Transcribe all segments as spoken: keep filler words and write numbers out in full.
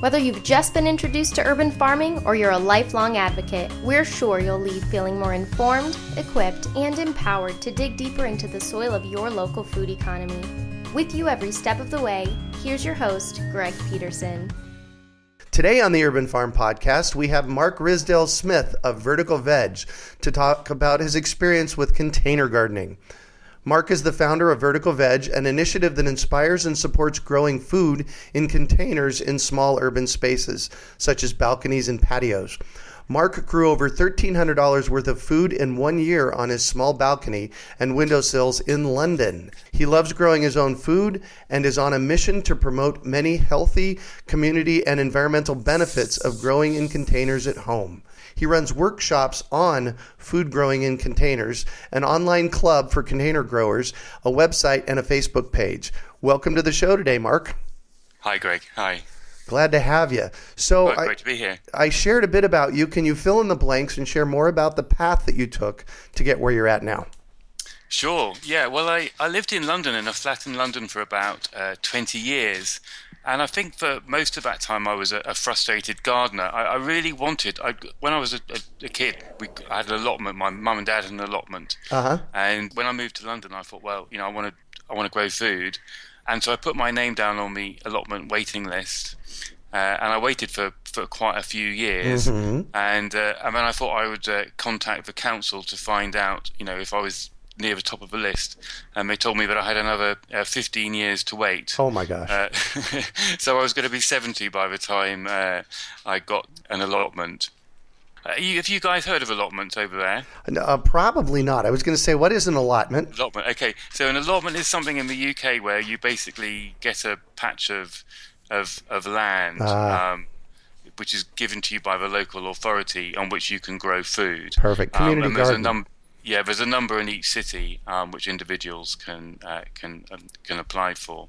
Whether you've just been introduced to urban farming or you're a lifelong advocate, we're sure you'll leave feeling more informed, equipped, and empowered to dig deeper into the soil of your local food economy. With you every step of the way, here's your host, Greg Peterson. Today on the Urban Farm Podcast, we have Mark Ridsdill Smith of Vertical Veg to talk about his experience with container gardening. Mark is the founder of Vertical Veg, an initiative that inspires and supports growing food in containers in small urban spaces, such as balconies and patios. Mark grew over one thousand three hundred dollars worth of food in one year on his small balcony and windowsills in London. He loves growing his own food and is on a mission to promote many healthy community and environmental benefits of growing in containers at home. He runs workshops on food growing in containers, an online club for container growers, a website, and a Facebook page. Welcome to the show today, Mark. Hi, Greg. Hi. Glad to have you. So well, I, great to be here. I shared a bit about you. Can you fill in the blanks and share more about the path that you took to get where you're at now? Sure. Yeah. Well, I, I lived in London in a flat in London for about uh, twenty years. And I think for most of that time, I was a, a frustrated gardener. I, I really wanted, I, when I was a, a, a kid, we, I had an allotment. My mum and dad had an allotment. Uh-huh. And when I moved to London, I thought, well, you know, I want to, I want to grow food. And so I put my name down on the allotment waiting list. Uh, and I waited for, for quite a few years. Mm-hmm. And, uh, and then I thought I would uh, contact the council to find out, you know, if I was near the top of the list, and they told me that I had another uh, fifteen years to wait. Oh my gosh. Uh, so I was going to be seventy by the time uh, I got an allotment. Uh, you, have you guys heard of allotments over there? Uh, probably not. I was going to say, what is an allotment? Allotment. Okay, so an allotment is something in the U K where you basically get a patch of of, of land, uh, um, which is given to you by the local authority, on which you can grow food. Perfect. Community um, garden. Yeah, there's a number in each city um, which individuals can uh, can um, can apply for,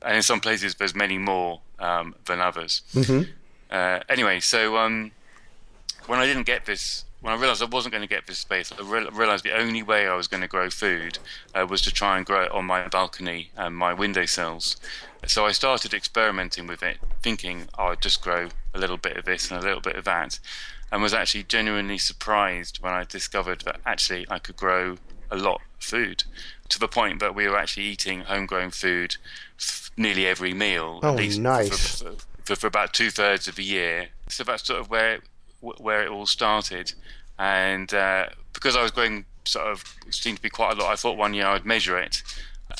and in some places there's many more um, than others. Mm-hmm. Uh, anyway, so um, when I didn't get this, when I realised I wasn't going to get this space, I re- realised the only way I was going to grow food uh, was to try and grow it on my balcony and my windowsills. So I started experimenting with it, thinking oh, I'd just grow a little bit of this and a little bit of that. And was actually genuinely surprised when I discovered that actually I could grow a lot of food, to the point that we were actually eating homegrown food f- nearly every meal, oh, at least nice. for, for, for about two thirds of the year. So that's sort of where it, where it all started. And uh, because I was growing sort of seemed to be quite a lot, I thought one year I'd measure it,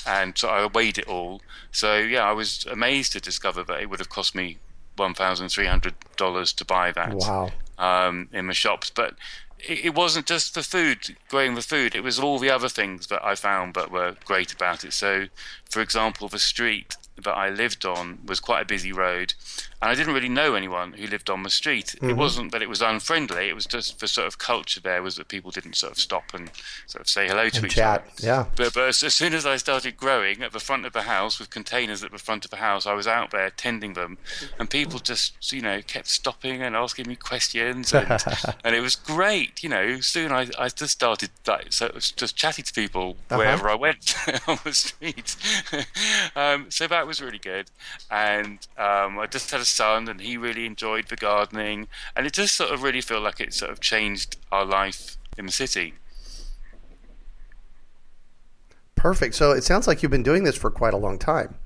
and so I weighed it all. So yeah, I was amazed to discover that it would have cost me one thousand three hundred dollars to buy that. Wow. Um, in the shops, but it, it wasn't just the food, growing the food, it was all the other things that I found that were great about it. So, for example, the street that I lived on was quite a busy road, And I didn't really know anyone who lived on the street. Mm-hmm. It wasn't that it was unfriendly. It was just the sort of culture there was that people didn't sort of stop and sort of say hello to and each chat. other. Yeah. But, but as soon as I started growing at the front of the house with containers at the front of the house, I was out there tending them, and people just, you know, kept stopping and asking me questions, and, and it was great. You know, soon I, I just started like, so just chatting to people uh-huh. wherever I went on the street. um, so that was really good, and um, I just had a son, and he really enjoyed the gardening, and it just sort of really feel like it sort of changed our life in the city. Perfect. So it sounds like you've been doing this for quite a long time.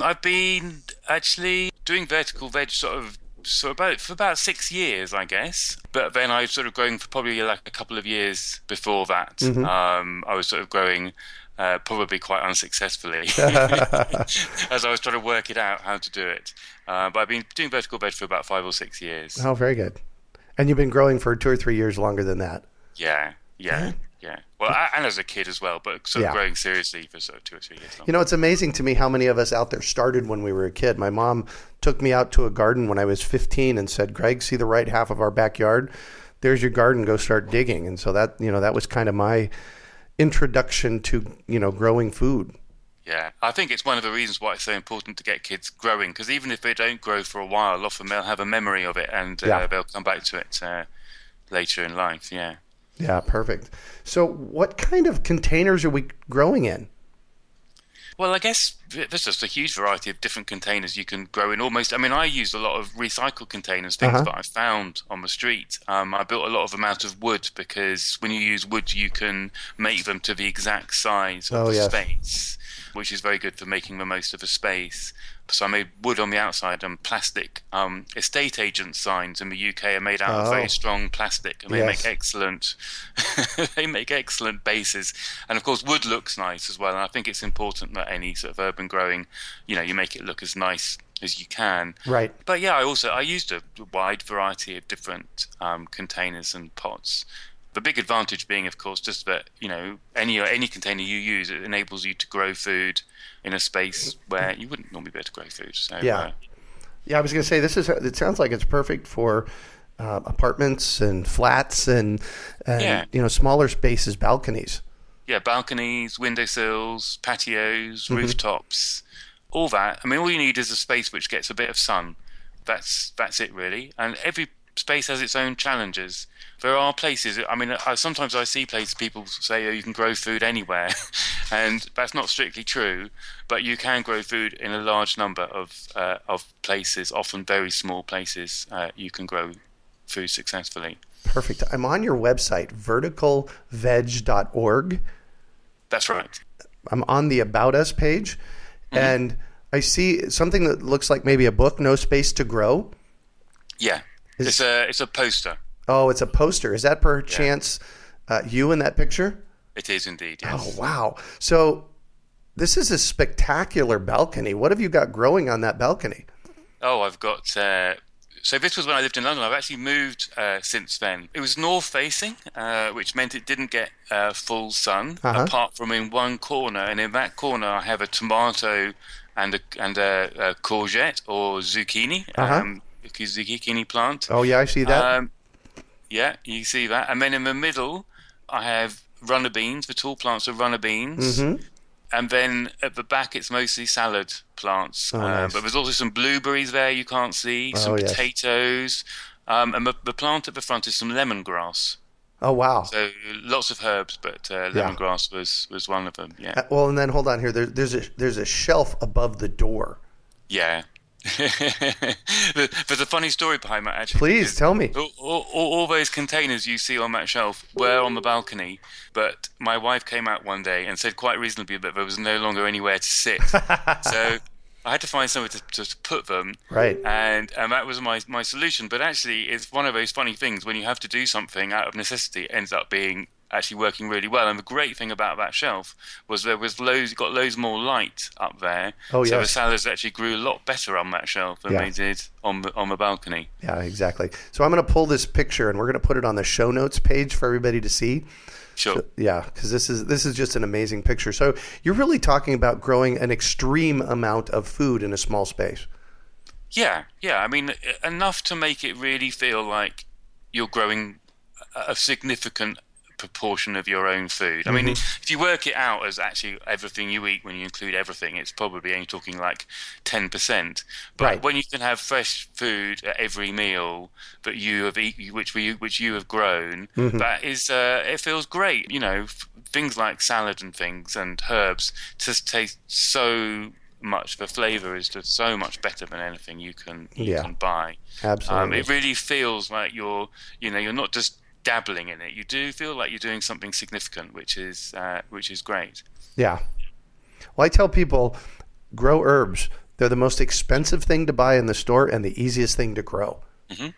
I've been actually doing vertical veg sort of so about for about six years, I guess. But then I was sort of growing for probably like a couple of years before that. Mm-hmm. Um, I was sort of growing. Uh, probably quite unsuccessfully as I was trying to work it out how to do it. Uh, but I've been doing vertical veg for about five or six years. Oh, very good. And you've been growing for two or three years longer than that. Yeah, yeah, yeah. Well, I, and as a kid as well, but sort of yeah. growing seriously for sort of two or three years longer. You know, it's amazing to me how many of us out there started when we were a kid. My mom took me out to a garden when I was fifteen and said, Greg, see the right half of our backyard? There's your garden. Go start digging. And so that, you know, that was kind of my introduction to, you know, growing food. Yeah, I think it's one of the reasons why it's so important to get kids growing, because even if they don't grow for a while, often they'll have a memory of it, and uh, yeah. they'll come back to it uh, later in life. Yeah. Yeah, perfect. So what kind of containers are we growing in? Well, I guess there's just a huge variety of different containers you can grow in almost. I mean, I used a lot of recycled containers, things uh-huh. that I found on the street. Um, I built a lot of them out of wood, because when you use wood, you can make them to the exact size of oh, the yes. space, which is very good for making the most of a space. So I made wood on the outside and plastic. Um, estate agent signs in the U K are made out oh. of very strong plastic, and yes. they make excellent they make excellent bases. And of course, wood looks nice as well. And I think it's important that any sort of urban growing, you know, you make it look as nice as you can. Right. But yeah, I also I used a wide variety of different um, containers and pots. The big advantage being, of course, just that, you know, any any container you use, it enables you to grow food in a space where you wouldn't normally be able to grow food. So, yeah, uh, yeah. I was going to say, this is. It sounds like it's perfect for uh, apartments and flats and, and yeah. you know, smaller spaces, balconies. Yeah, balconies, windowsills, patios, mm-hmm. rooftops, all that. I mean, all you need is a space which gets a bit of sun. That's that's it, really. And every space has its own challenges. There are places, I mean, I, sometimes I see places people say, oh, you can grow food anywhere, and that's not strictly true, but you can grow food in a large number of uh, of places, often very small places. Uh, you can grow food successfully. Perfect. I'm on your website, vertical veg dot org. That's right. I'm on the About Us page, mm-hmm. and I see something that looks like maybe a book, No Space to Grow. Yeah, Is, it's a it's a poster. Oh, it's a poster. Is that perchance yeah. uh, you in that picture? It is indeed, yes. Oh, wow. So this is a spectacular balcony. What have you got growing on that balcony? Oh, I've got... Uh, so this was when I lived in London. I've actually moved uh, since then. It was north-facing, uh, which meant it didn't get uh, full sun, uh-huh. apart from in one corner. And in that corner, I have a tomato and a, and a, a courgette or zucchini, uh-huh. um, zucchini plant. Oh, yeah, I see that. Um, Yeah, you see that. And then in the middle, I have runner beans. The tall plants are runner beans. Mm-hmm. And then at the back, it's mostly salad plants. Oh, uh, nice. But there's also some blueberries there you can't see, some oh, potatoes. Yes. Um, and the, the plant at the front is some lemongrass. Oh, wow. So lots of herbs, but uh, lemongrass yeah. was, was one of them, yeah. Uh, well, and then hold on here. There, there's a, there's a shelf above the door. Yeah. There's a funny story behind that, actually. Please tell me. All, all, all those containers you see on that shelf were on the balcony, but my wife came out one day and said quite reasonably that there was no longer anywhere to sit. So I had to find somewhere to, to put them. Right. And, and that was my, my solution. But actually, it's one of those funny things when you have to do something out of necessity, it ends up being actually working really well. And the great thing about that shelf was there was loads, got loads more light up there. Oh, yes. So the salads actually grew a lot better on that shelf than yeah. they did on the, on the balcony. Yeah, exactly. So I'm going to pull this picture and we're going to put it on the show notes page for everybody to see. Sure. So, yeah, because this is, this is just an amazing picture. So you're really talking about growing an extreme amount of food in a small space. Yeah, yeah. I mean, enough to make it really feel like you're growing a significant proportion of your own food. I mm-hmm. mean, if you work it out as actually everything you eat when you include everything, it's probably only talking like ten percent. But right. when you can have fresh food at every meal that you have eaten, which we which you have grown, mm-hmm. that is, uh, it feels great. You know, f- things like salad and things and herbs just taste so much. The flavour is just so much better than anything you can you yeah. can buy. Absolutely, um, it really feels like you're you know you're not just dabbling in it. You do feel like you're doing something significant, which is uh, which is great. Yeah. Well, I tell people, grow herbs. They're the most expensive thing to buy in the store and the easiest thing to grow. Mm-hmm.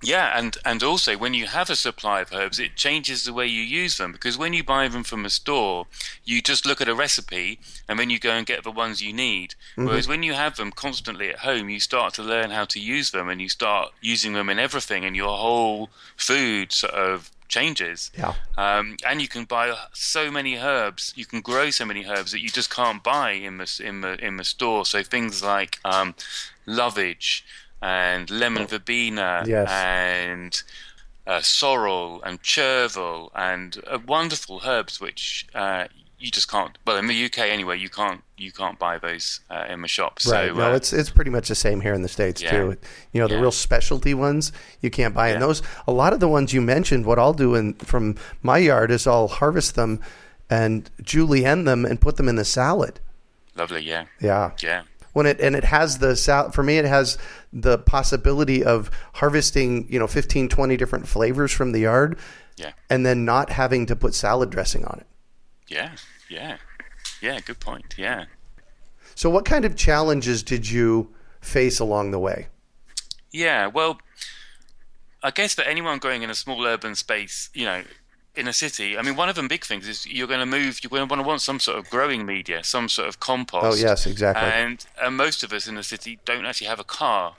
Yeah, and, and also when you have a supply of herbs, it changes the way you use them, because when you buy them from a store, you just look at a recipe and then you go and get the ones you need. Mm-hmm. Whereas when you have them constantly at home, you start to learn how to use them and you start using them in everything, and your whole food sort of changes. Yeah. Um, and you can buy so many herbs, you can grow so many herbs that you just can't buy in the, in the, in the store. So things like um, lovage, and lemon verbena, yes. and uh, sorrel, and chervil, and uh, wonderful herbs which uh, you just can't. Well, in the U K anyway, you can't you can't buy those uh, in the shop. Right. So, no, uh, it's it's pretty much the same here in the States yeah. too. You know, the yeah. real specialty ones you can't buy. Yeah. And those, a lot of the ones you mentioned, what I'll do in from my yard is I'll harvest them and julienne them and put them in the salad. Lovely, yeah, yeah, yeah. When it and it has the sal- for me it has the possibility of harvesting, you know, fifteen, twenty different flavors from the yard, yeah, and then not having to put salad dressing on it. Yeah, yeah, yeah. Good point. Yeah. So, what kind of challenges did you face along the way? Yeah, well, I guess that anyone growing in a small urban space, you know, in a city, I mean, one of the big things is you're going to move, you're going to want to want some sort of growing media, some sort of compost. Oh, yes, exactly. And, and most of us in the city don't actually have a car.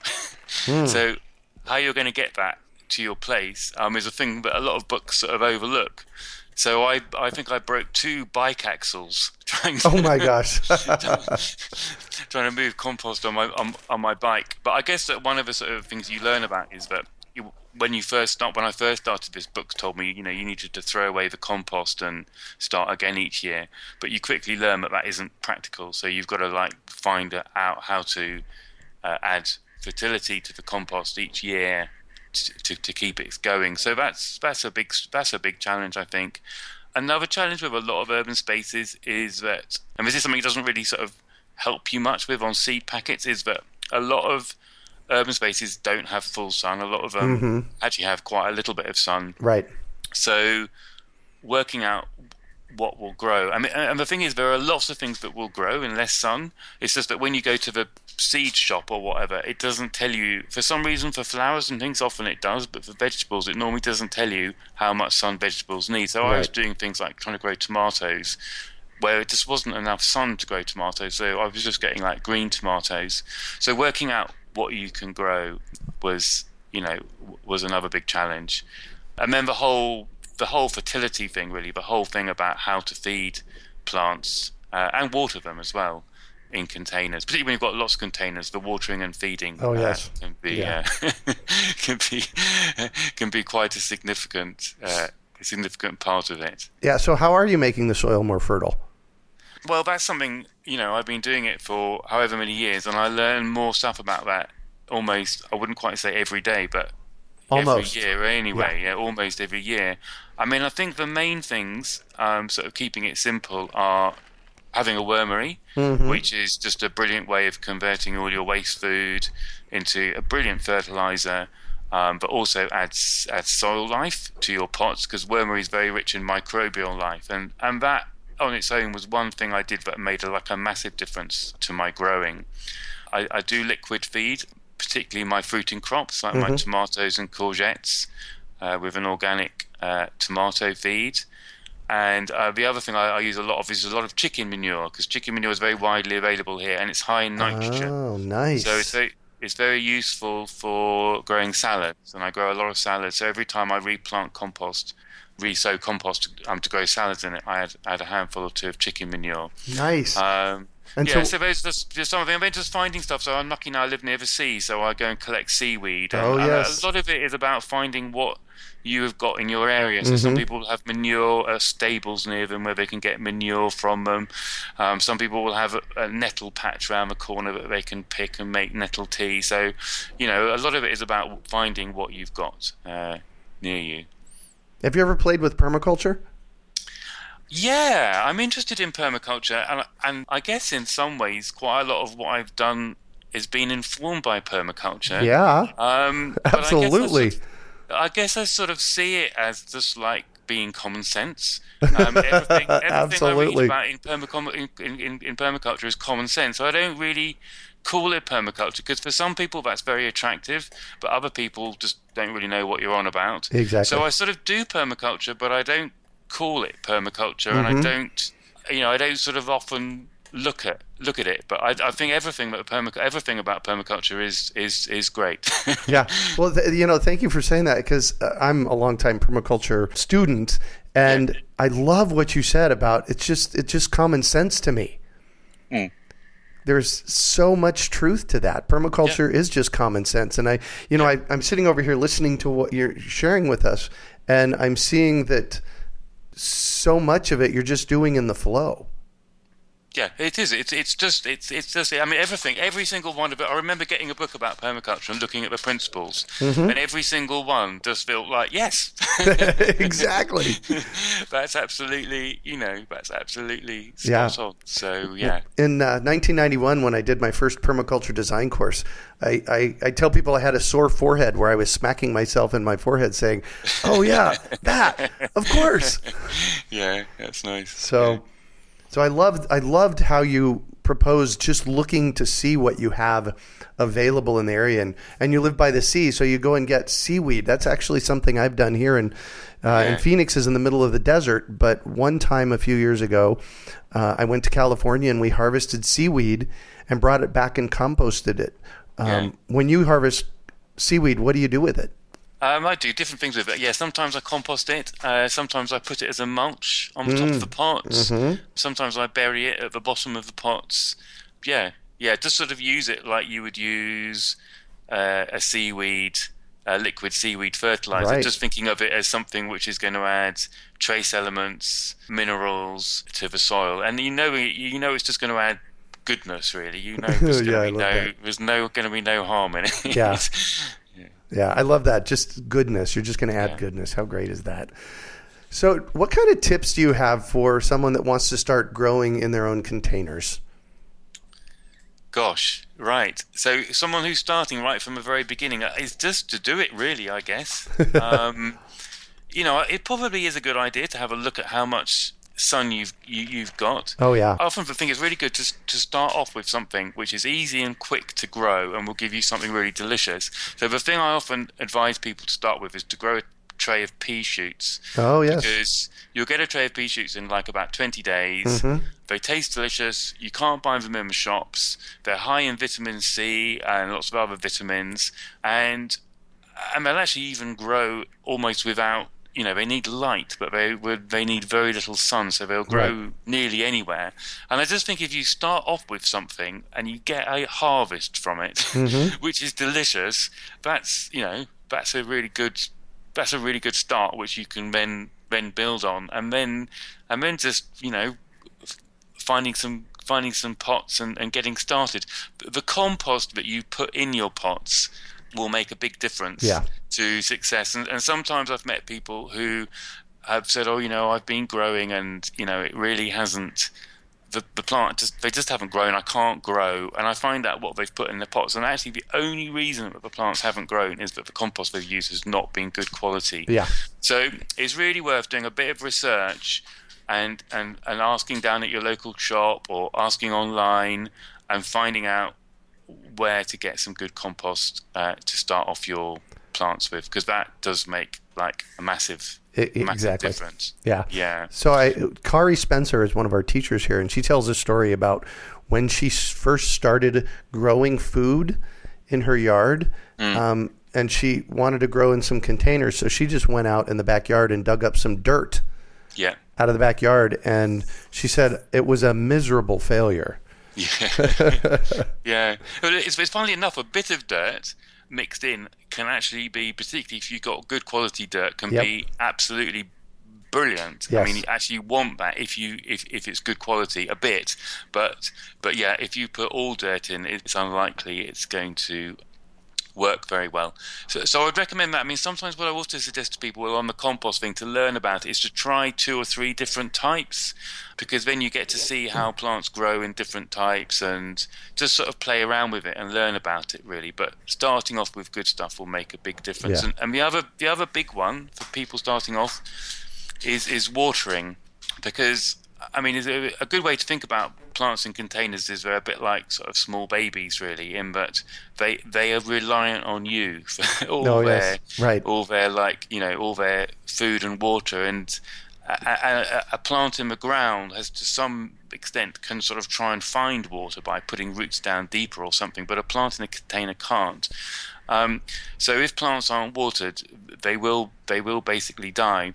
Mm. So how you're going to get that to your place um, is a thing that a lot of books sort of overlook. So I, I think I broke two bike axles trying to, oh my gosh. trying to move compost on my on, on my bike. But I guess that one of the sort of things you learn about is that when you first start, when I first started, this book told me, you know, you needed to throw away the compost and start again each year. But you quickly learn that that isn't practical. So you've got to like find out how to uh, add fertility to the compost each year to, to to keep it going. So that's that's a big that's a big challenge, I think. Another challenge with a lot of urban spaces is that, and this is something that doesn't really sort of help you much with on seed packets, is that a lot of urban spaces don't have full sun. A lot of them mm-hmm. actually have quite a little bit of sun. Right. So working out what will grow. I mean, and the thing is, there are lots of things that will grow in less sun. It's just that when you go to the seed shop or whatever, it doesn't tell you. For some reason, for flowers and things, often it does, but for vegetables, it normally doesn't tell you how much sun vegetables need. So right. I was doing things like trying to grow tomatoes, where it just wasn't enough sun to grow tomatoes. So I was just getting like green tomatoes. So working out what you can grow was, you know, was another big challenge. And then the whole the whole fertility thing, really, the whole thing about how to feed plants uh, and water them as well in containers, particularly when you've got lots of containers. The watering and feeding oh, yes. uh, can be yeah. uh, can be can be quite a significant uh, significant part of it. Yeah. So how are you making the soil more fertile? Well, that's something, you know, I've been doing it for however many years, and I learn more stuff about that almost, I wouldn't quite say every day, but almost. Every year anyway, yeah. yeah, almost every year. I mean, I think the main things, um, sort of keeping it simple, are having a wormery, mm-hmm. which is just a brilliant way of converting all your waste food into a brilliant fertilizer. Um, but also adds, adds soil life to your pots, because wormery is very rich in microbial life, and, and that on its own was one thing I did that made a, like a massive difference to my growing. I, I do liquid feed, particularly my fruiting crops, like mm-hmm. my tomatoes and courgettes, uh, with an organic uh, tomato feed. And uh, the other thing I, I use a lot of is a lot of chicken manure, because chicken manure is very widely available here, and it's high in nitrogen. Oh, nice. So it's very, it's very useful for growing salads, and I grow a lot of salads. So every time I replant compost, re-sow compost um, to grow salads in it, I add, add a handful or two of chicken manure. Nice. Um, And yeah, so, so there's, just, there's some of them. They're just finding stuff. So I'm lucky now, I live near the sea, so I go and collect seaweed. And, oh, yes. And a lot of it is about finding what you have got in your area. So mm-hmm. some people have manure uh, stables near them where they can get manure from them. Um, some people will have a, a nettle patch around the corner that they can pick and make nettle tea. So, you know, a lot of it is about finding what you've got uh, near you. Have you ever played with permaculture? Yeah, I'm interested in permaculture, and, and I guess in some ways quite a lot of what I've done has been informed by permaculture. Yeah, um, absolutely. I guess, sort of, I guess I sort of see it as just like being common sense. Um, everything everything absolutely. I read about in, permacom- in, in, in permaculture is common sense, so I don't really call it permaculture, because for some people that's very attractive, but other people just don't really know what you're on about. Exactly. So I sort of do permaculture, but I don't call it permaculture, mm-hmm. and I don't, you know, I don't sort of often look at look at it. But I, I think everything about permac everything about permaculture is is is great. Yeah, well, th- you know, thank you for saying that, because uh, I'm a longtime permaculture student, and yeah. I love what you said about it's just it's just common sense to me. Mm. There's so much truth to that. Permaculture yeah. is just common sense, and I, you know, yeah. I, I'm sitting over here listening to what you're sharing with us, and I'm seeing that. So much of it you're just doing in the flow. Yeah, it is. It's it's just it's it's just. I mean, everything, every single one of it. I remember getting a book about permaculture and looking at the principles, mm-hmm. and every single one just felt like yes, exactly. That's absolutely, you know, that's absolutely spot yeah. on. So yeah. In uh, nineteen ninety-one, when I did my first permaculture design course, I, I I tell people I had a sore forehead where I was smacking myself in my forehead, saying, "Oh yeah, that of course." Yeah, that's nice. So. Yeah. So I loved I loved how you proposed just looking to see what you have available in the area, and, and you live by the sea, so you go and get seaweed. That's actually something I've done here, and uh, yeah. and Phoenix is in the middle of the desert. But one time a few years ago, uh, I went to California and we harvested seaweed and brought it back and composted it. Um, yeah. When you harvest seaweed, what do you do with it? Um, I do different things with it. Yeah, sometimes I compost it. Uh, sometimes I put it as a mulch on the mm. top of the pots. Mm-hmm. Sometimes I bury it at the bottom of the pots. Yeah, yeah, just sort of use it like you would use uh, a seaweed, a liquid seaweed fertilizer. Right. Just thinking of it as something which is going to add trace elements, minerals to the soil, and you know, you know, it's just going to add. Goodness, really. You know, there's going yeah, to be no, there's no going to be no harm in it. Yeah. yeah, yeah, I love that. Just goodness. You're just going to add yeah. goodness. How great is that? So, what kind of tips do you have for someone that wants to start growing in their own containers? Gosh, right. So, someone who's starting right from the very beginning is just to do it. Really, I guess. um, you know, it probably is a good idea to have a look at how much. Sun you've you, you've got. Oh yeah. I often think it's really good to to start off with something which is easy and quick to grow and will give you something really delicious. So the thing I often advise people to start with is to grow a tray of pea shoots. Oh yes. Because you'll get a tray of pea shoots in like about twenty days. Mm-hmm. They taste delicious. You can't buy them in the shops. They're high in vitamin C and lots of other vitamins, and and they'll actually even grow almost without. You know, they need light, but they would they need very little sun, so they'll grow right. nearly anywhere. And I just think if you start off with something and you get a harvest from it, mm-hmm. which is delicious, that's you know that's a really good that's a really good start, which you can then then build on, and then and then just you know finding some. Finding some pots and, and getting started. The compost that you put in your pots will make a big difference yeah. to success. And, and sometimes I've met people who have said, "Oh, you know, I've been growing, and you know, it really hasn't. The, the plant just they just haven't grown. I can't grow." And I find out what they've put in the pots. And actually, the only reason that the plants haven't grown is that the compost they've used has not been good quality. Yeah. So it's really worth doing a bit of research. And, and and asking down at your local shop or asking online and finding out where to get some good compost uh, to start off your plants with, because that does make like a massive, it, massive exactly. difference. Yeah. Yeah. So I, Kari Spencer is one of our teachers here, and she tells a story about when she first started growing food in her yard. Mm. Um, and she wanted to grow in some containers. So she just went out in the backyard and dug up some dirt. Yeah. Out of the backyard, and she said it was a miserable failure. Yeah, yeah. But it's, it's funnily enough, a bit of dirt mixed in can actually be, particularly if you've got good quality dirt, can yep. be absolutely brilliant. Yes. I mean, you actually want that if you if, if it's good quality a bit, but but yeah, if you put all dirt in, it's unlikely it's going to work very well. So, so I would recommend that. I mean, sometimes what I also suggest to people on the compost thing to learn about it is to try two or three different types, because then you get to see how plants grow in different types and just sort of play around with it and learn about it, really. But starting off with good stuff will make a big difference. Yeah. And, and the other the other big one for people starting off is is watering, because I mean, a good way to think about plants in containers is they're a bit like sort of small babies, really, in that they they are reliant on you for all oh, their yes. right. all their like you know all their food and water, and a, a, a plant in the ground has to some extent can sort of try and find water by putting roots down deeper or something, but a plant in a container can't. Um, so if plants aren't watered, they will they will basically die.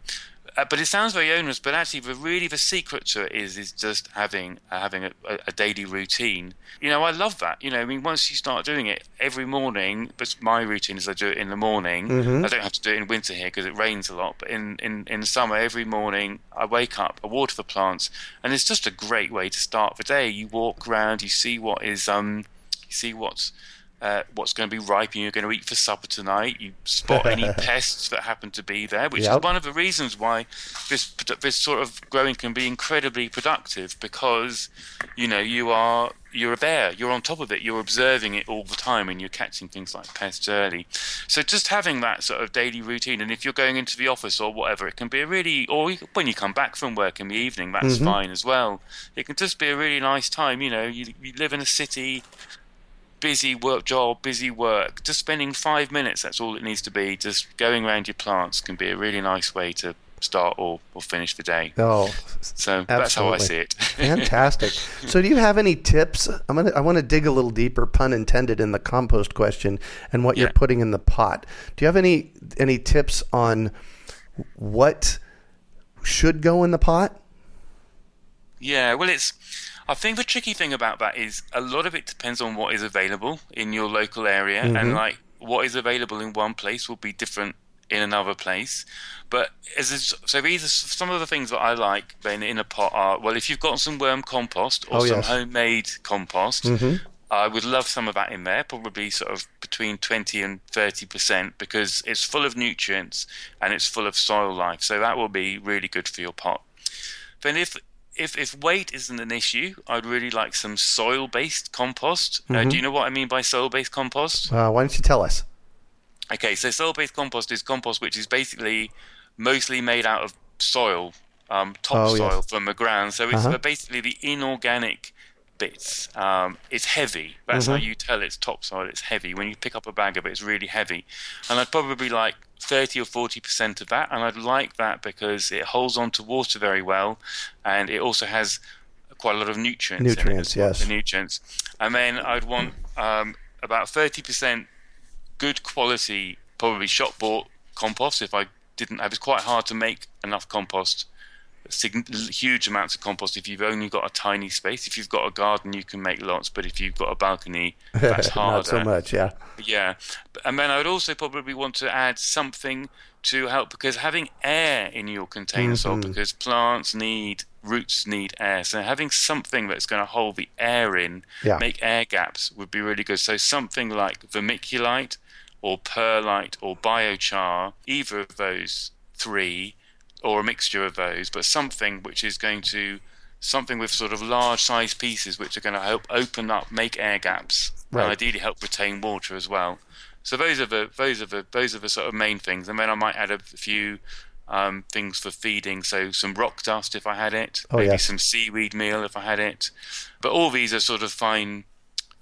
Uh, but it sounds very onerous, but actually the, really the secret to it is is just having uh, having a, a, a daily routine. You know, I love that. You know, I mean, once you start doing it every morning, but my routine is I do it in the morning. Mm-hmm. I don't have to do it in winter here because it rains a lot, but in, in, in summer, every morning I wake up, I water the plants, and it's just a great way to start the day. You walk around, you see what is, um, you see what's, Uh, what's going to be ripe and you're going to eat for supper tonight. You spot any pests that happen to be there, which yep. is one of the reasons why this this sort of growing can be incredibly productive, because you know you are you're there, you're on top of it, you're observing it all the time, and you're catching things like pests early. So just having that sort of daily routine, and if you're going into the office or whatever, it can be a really, or when you come back from work in the evening, that's mm-hmm. fine as well. It can just be a really nice time. You know, you, you live in a city. Busy work job, busy work. Just spending five minutes, that's all it needs to be. Just going around your plants can be a really nice way to start or, or finish the day. Oh, so absolutely. That's how I see it. Fantastic. So do you have any tips? I'm gonna, I want to dig a little deeper, pun intended, in the compost question and what yeah. you're putting in the pot. Do you have any any tips on what should go in the pot? Yeah, well, it's... I think the tricky thing about that is a lot of it depends on what is available in your local area, mm-hmm. and like what is available in one place will be different in another place. But as is, so these are some of the things that I like then in a pot are, well, if you've got some worm compost or oh, some yes. homemade compost, mm-hmm. I would love some of that in there, probably sort of between twenty and thirty percent, because it's full of nutrients and it's full of soil life. So that will be really good for your pot. Then if If if weight isn't an issue, I'd really like some soil-based compost. Mm-hmm. Uh, do you know what I mean by soil-based compost? Uh, why don't you tell us? Okay, so soil-based compost is compost which is basically mostly made out of soil, um, topsoil oh, yes. from the ground. So it's uh-huh. basically the inorganic bits. Um, it's heavy. That's mm-hmm. how you tell it's topsoil. It's heavy. When you pick up a bag of it, it's really heavy. And I'd probably like thirty or forty percent of that, and I'd like that because it holds on to water very well, and it also has quite a lot of nutrients. Nutrients, in it, yes. The nutrients. And then I'd want um, about thirty percent good quality, probably shop bought compost. If I didn't have, it's quite hard to make enough compost. Huge amounts of compost if you've only got a tiny space. If you've got a garden, you can make lots, but if you've got a balcony, that's harder. Not so much, yeah. Yeah. And then I would also probably want to add something to help, because having air in your container mm-hmm. soil, because plants need, roots need air. So having something that's going to hold the air in, yeah. make air gaps would be really good. So something like vermiculite or perlite or biochar, either of those three, or a mixture of those, but something which is going to, something with sort of large size pieces which are going to help open up, make air gaps, right. and ideally help retain water as well. So those are the those are the those are the sort of main things. And then I might add a few um, things for feeding. So some rock dust if I had it, oh, maybe yeah. some seaweed meal if I had it. But all these are sort of fine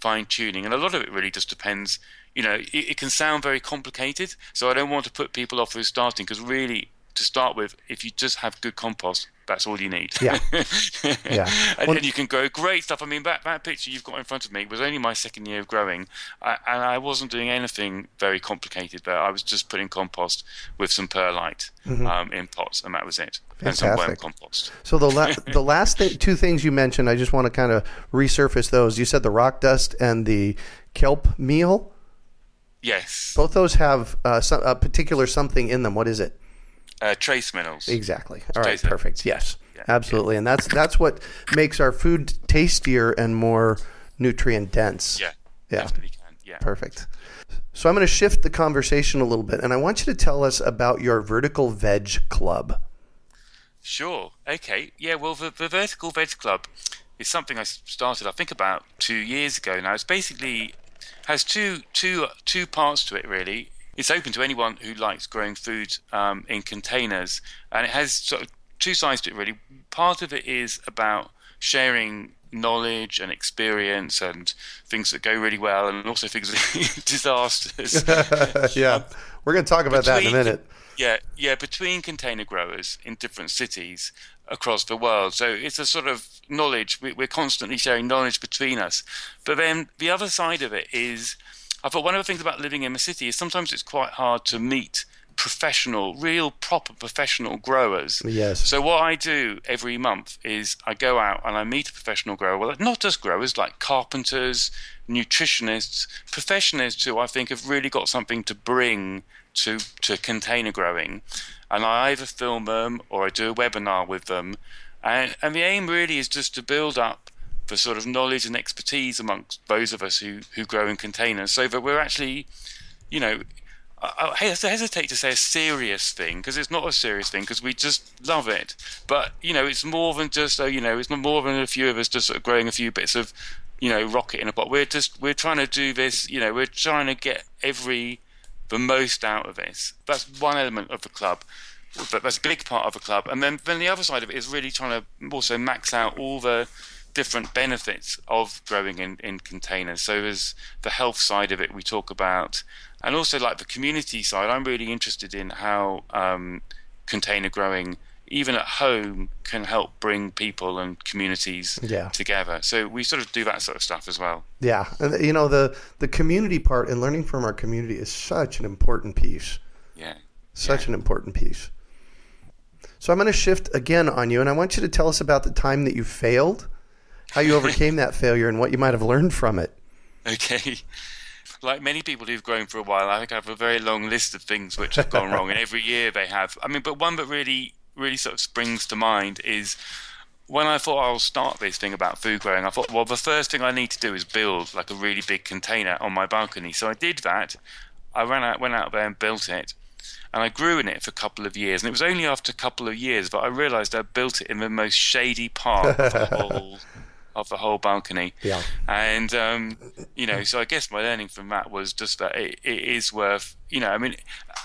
fine tuning, and a lot of it really just depends. You know, it, it can sound very complicated, so I don't want to put people off with starting, because really to start with, if you just have good compost, that's all you need. Yeah. Yeah. And well, then you can grow great stuff. I mean, that, that picture you've got in front of me was only my second year of growing, I, and I wasn't doing anything very complicated there. I was just putting compost with some perlite mm-hmm. um, in pots, and that was it. Fantastic. And some worm compost. So the, la- the last th- two things you mentioned, I just want to kind of resurface those. You said the rock dust and the kelp meal. Yes. Both those have uh, some, a particular something in them. What is it? Uh, trace minerals. Exactly. All right. Trace perfect. Minerals. Yes. Yeah, absolutely. Yeah. And that's that's what makes our food tastier and more nutrient dense. Yeah. Yeah. Definitely can. Yeah. Perfect. So I'm going to shift the conversation a little bit, and I want you to tell us about your Vertical Veg Club. Sure. Okay. Yeah. Well, the, the Vertical Veg Club is something I started, I think, about two years ago now. It's basically has two two two parts to it, really. It's open to anyone who likes growing food um, in containers, and it has sort of two sides to it, really. Part of it is about sharing knowledge and experience and things that go really well, and also things that disasters. Yeah, um, we're going to talk about between, that in a minute. Yeah, yeah, between container growers in different cities across the world. So it's a sort of knowledge. We, we're constantly sharing knowledge between us. But then the other side of it is, I thought one of the things about living in a city is sometimes it's quite hard to meet professional, real proper professional growers. Yes. So what I do every month is I go out and I meet a professional grower. Well, not just growers, like carpenters, nutritionists, professionals who I think have really got something to bring to, to container growing. And I either film them or I do a webinar with them. And, and the aim really is just to build up the sort of knowledge and expertise amongst those of us who, who grow in containers, so that we're actually, you know, I, I hesitate to say a serious thing, because it's not a serious thing, because we just love it. But, you know, it's more than just, oh, you know, it's more than a few of us just sort of growing a few bits of, you know, rocket in a pot. We're just, we're trying to do this, you know, we're trying to get every, the most out of this. That's one element of the club. That's a big part of the club. And then, then the other side of it is really trying to also max out all the different benefits of growing in, in containers. So there's the health side of it we talk about, and also like the community side. I'm really interested in how um, container growing, even at home, can help bring people and communities yeah. together. So we sort of do that sort of stuff as well. Yeah. And, you know, the, the community part and learning from our community is such an important piece. Yeah. Such yeah. an important piece. So I'm going to shift again on you, and I want you to tell us about the time that you failed, how you overcame that failure, and what you might have learned from it. Okay. Like many people who've grown for a while, I think I have a very long list of things which have gone wrong, and every year they have. I mean, but one that really, really sort of springs to mind is when I thought I'll start this thing about food growing, I thought, well, the first thing I need to do is build like a really big container on my balcony. So I did that. I ran out, went out there and built it. And I grew in it for a couple of years. And it was only after a couple of years that I realized I built it in the most shady part of the whole of the whole balcony. Yeah. And, um, you know, so I guess my learning from that was just that it, it is worth, you know, I mean,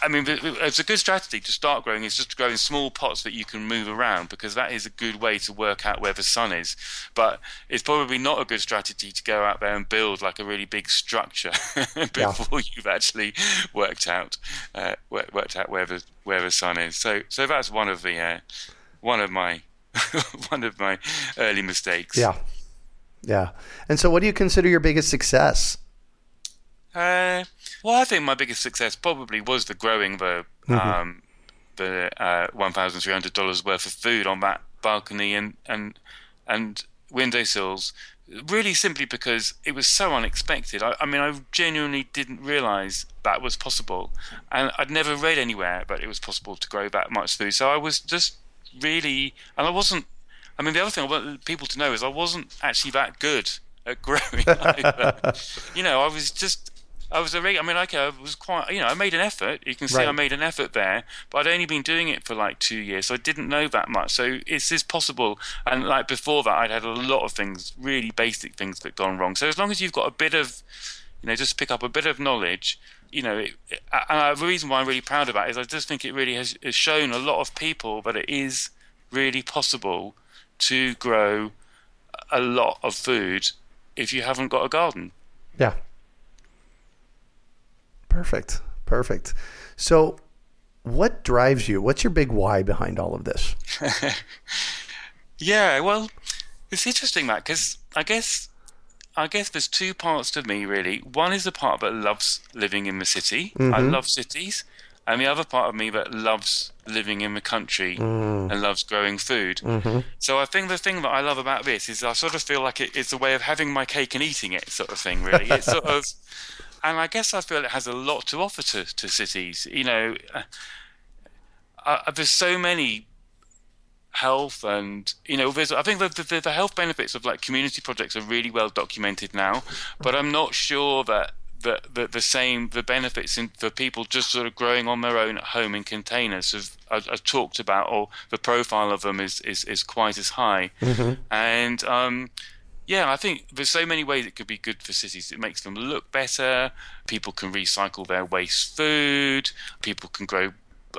I mean, it's a good strategy to start growing is just to grow in small pots that you can move around, because that is a good way to work out where the sun is. But it's probably not a good strategy to go out there and build like a really big structure before yeah. you've actually worked out, uh, worked out where the, where the sun is. So, so that's one of the, uh, one of my, one of my early mistakes. Yeah. Yeah. And so what do you consider your biggest success? Uh, well, I think my biggest success probably was the growing the mm-hmm. um, the uh, one thousand three hundred dollars worth of food on that balcony and, and, and windowsills, really simply because it was so unexpected. I, I mean, I genuinely didn't realize that was possible. And I'd never read anywhere that it was possible to grow that much food. So I was just really – and I wasn't I mean, the other thing I want people to know is I wasn't actually that good at growing either. You know, I was just, I was a regular, I mean, like I was quite, you know, I made an effort. You can see right. I made an effort there, but I'd only been doing it for like two years, so I didn't know that much. So it's is possible. And like before that, I'd had a lot of things, really basic things that gone wrong. So as long as you've got a bit of, you know, just pick up a bit of knowledge, you know, it, and the reason why I'm really proud of that is I just think it really has, has shown a lot of people that it is really possible to grow a lot of food if you haven't got a garden. Yeah. Perfect. Perfect. So what drives you? What's your big why behind all of this? Yeah, well, it's interesting, Matt, because I guess I guess there's two parts to me, really. One is the part that loves living in the city. Mm-hmm. I love cities. And the other part of me that loves living in the country mm. and loves growing food. Mm-hmm. So I think the thing that I love about this is I sort of feel like it, it's a way of having my cake and eating it sort of thing, really. It's sort of, and I guess I feel it has a lot to offer to, to cities. You know, uh, uh, there's so many health and, you know, there's, I think the, the, the health benefits of like community projects are really well documented now, but I'm not sure that The, the the same the benefits in, for people just sort of growing on their own at home in containers have, are, are talked about, or the profile of them is is, is quite as high. Mm-hmm. And um, yeah, I think there's so many ways it could be good for cities. It makes them look better. People can recycle their waste food. People can grow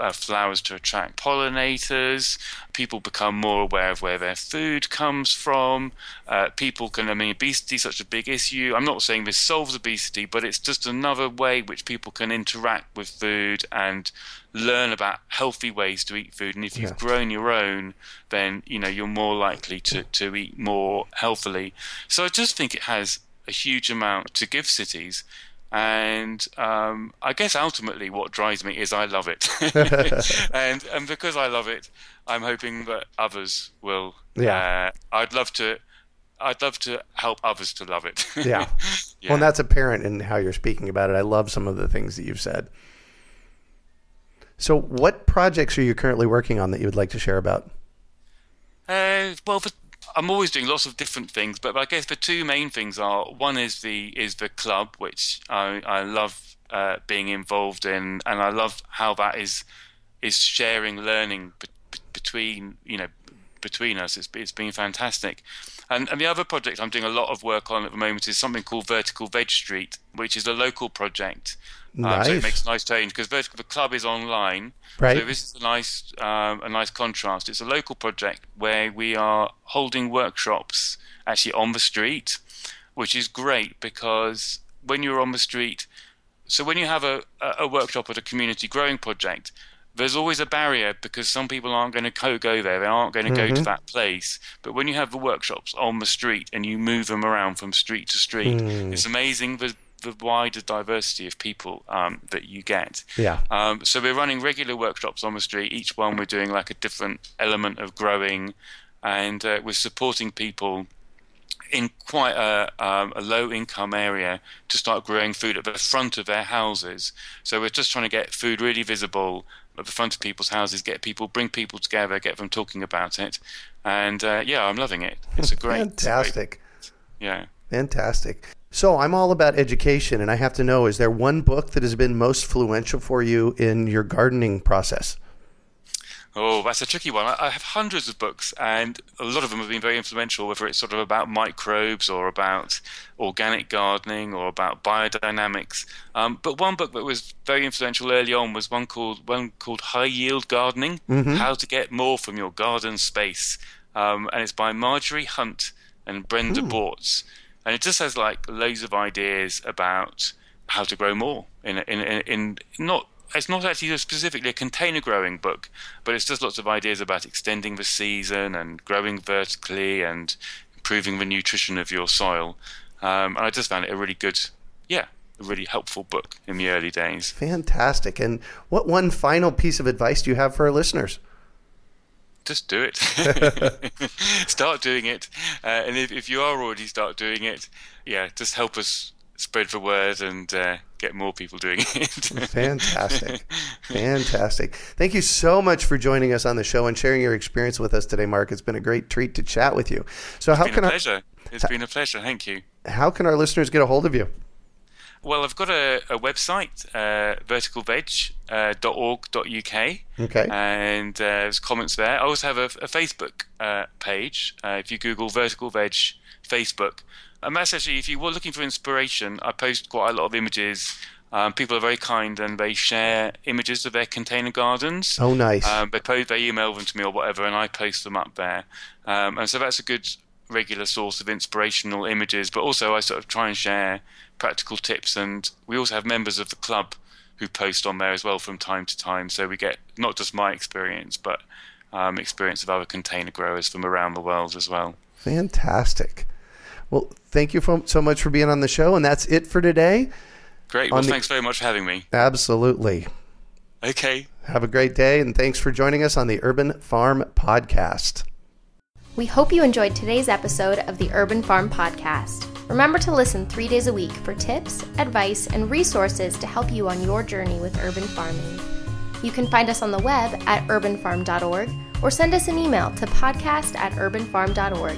Uh, flowers to attract pollinators. People become more aware of where their food comes from. Uh, people can, I mean, obesity is such a big issue. I'm not saying this solves obesity, but it's just another way which people can interact with food and learn about healthy ways to eat food. And if you've yeah. grown your own, then, you know, you're more likely to, to eat more healthily. So I just think it has a huge amount to give cities. And um, I guess ultimately what drives me is I love it. and and because I love it, I'm hoping that others will. Yeah. Uh, I'd love to I'd love to help others to love it. yeah. yeah. Well, and that's apparent in how you're speaking about it. I love some of the things that you've said. So what projects are you currently working on that you would like to share about? Uh, well, for I'm always doing lots of different things, but I guess the two main things are, one is the is the club, which I, I love uh, being involved in, and I love how that is is sharing learning be- between you know between us. It's it's been fantastic. And, and the other project I'm doing a lot of work on at the moment is something called Vertical Veg Street, which is a local project. Nice. Um, so it makes a nice change because Vertical the club is online. Right. So this is a nice um, a nice contrast. It's a local project where we are holding workshops actually on the street, which is great because when you're on the street, so when you have a, a workshop at a community growing project, there's always a barrier because some people aren't going to go, go there. They aren't going to mm-hmm. go to that place. But when you have the workshops on the street and you move them around from street to street, mm. it's amazing the, the wider diversity of people um, that you get. Yeah. Um, so we're running regular workshops on the street. Each one we're doing like a different element of growing, and uh, we're supporting people in quite a, um, a low-income area to start growing food at the front of their houses. So we're just trying to get food really visible at the front of people's houses, get people, bring people together, get them talking about it. And uh, yeah, I'm loving it. It's a great... Fantastic. Great, yeah. Fantastic. So I'm all about education, and I have to know, is there one book that has been most influential for you in your gardening process? Oh, that's a tricky one. I have hundreds of books, and a lot of them have been very influential, whether it's sort of about microbes or about organic gardening or about biodynamics. Um, but one book that was very influential early on was one called one called High Yield Gardening, mm-hmm. How to Get More from Your Garden Space. Um, and it's by Marjorie Hunt and Brenda mm. Bortz. And it just has like loads of ideas about how to grow more in in in, in not... It's not actually specifically a container growing book, but it's just lots of ideas about extending the season and growing vertically and improving the nutrition of your soil. Um, and I just found it a really good, yeah, a really helpful book in the early days. Fantastic. And what one final piece of advice do you have for our listeners? Just do it. Start doing it. Uh, and if, if you are already start doing it, yeah, just help us spread the word and uh, get more people doing it. Fantastic. Fantastic. Thank you so much for joining us on the show and sharing your experience with us today, Mark. It's been a great treat to chat with you. So it's how been can a pleasure. Our, it's ha- been a pleasure. Thank you. How can our listeners get a hold of you? Well, I've got a, a website, uh, vertical veg dot org dot U K. Okay. And uh, there's comments there. I also have a, a Facebook uh, page. Uh, if you Google Vertical Veg Facebook, and that's actually, if you were looking for inspiration, I post quite a lot of images. Um, people are very kind and they share images of their container gardens. Oh, nice. Um, they post, they email them to me or whatever, and I post them up there. Um, and so that's a good regular source of inspirational images. But also I sort of try and share practical tips. And we also have members of the club who post on there as well from time to time. So we get not just my experience, but um, experience of other container growers from around the world as well. Fantastic. Well, thank you for, so much for being on the show. And that's it for today. Great. Well, the, thanks very much for having me. Absolutely. Okay. Have a great day. And thanks for joining us on the Urban Farm Podcast. We hope you enjoyed today's episode of the Urban Farm Podcast. Remember to listen three days a week for tips, advice, and resources to help you on your journey with urban farming. You can find us on the web at urban farm dot org or send us an email to podcast at urban farm dot org.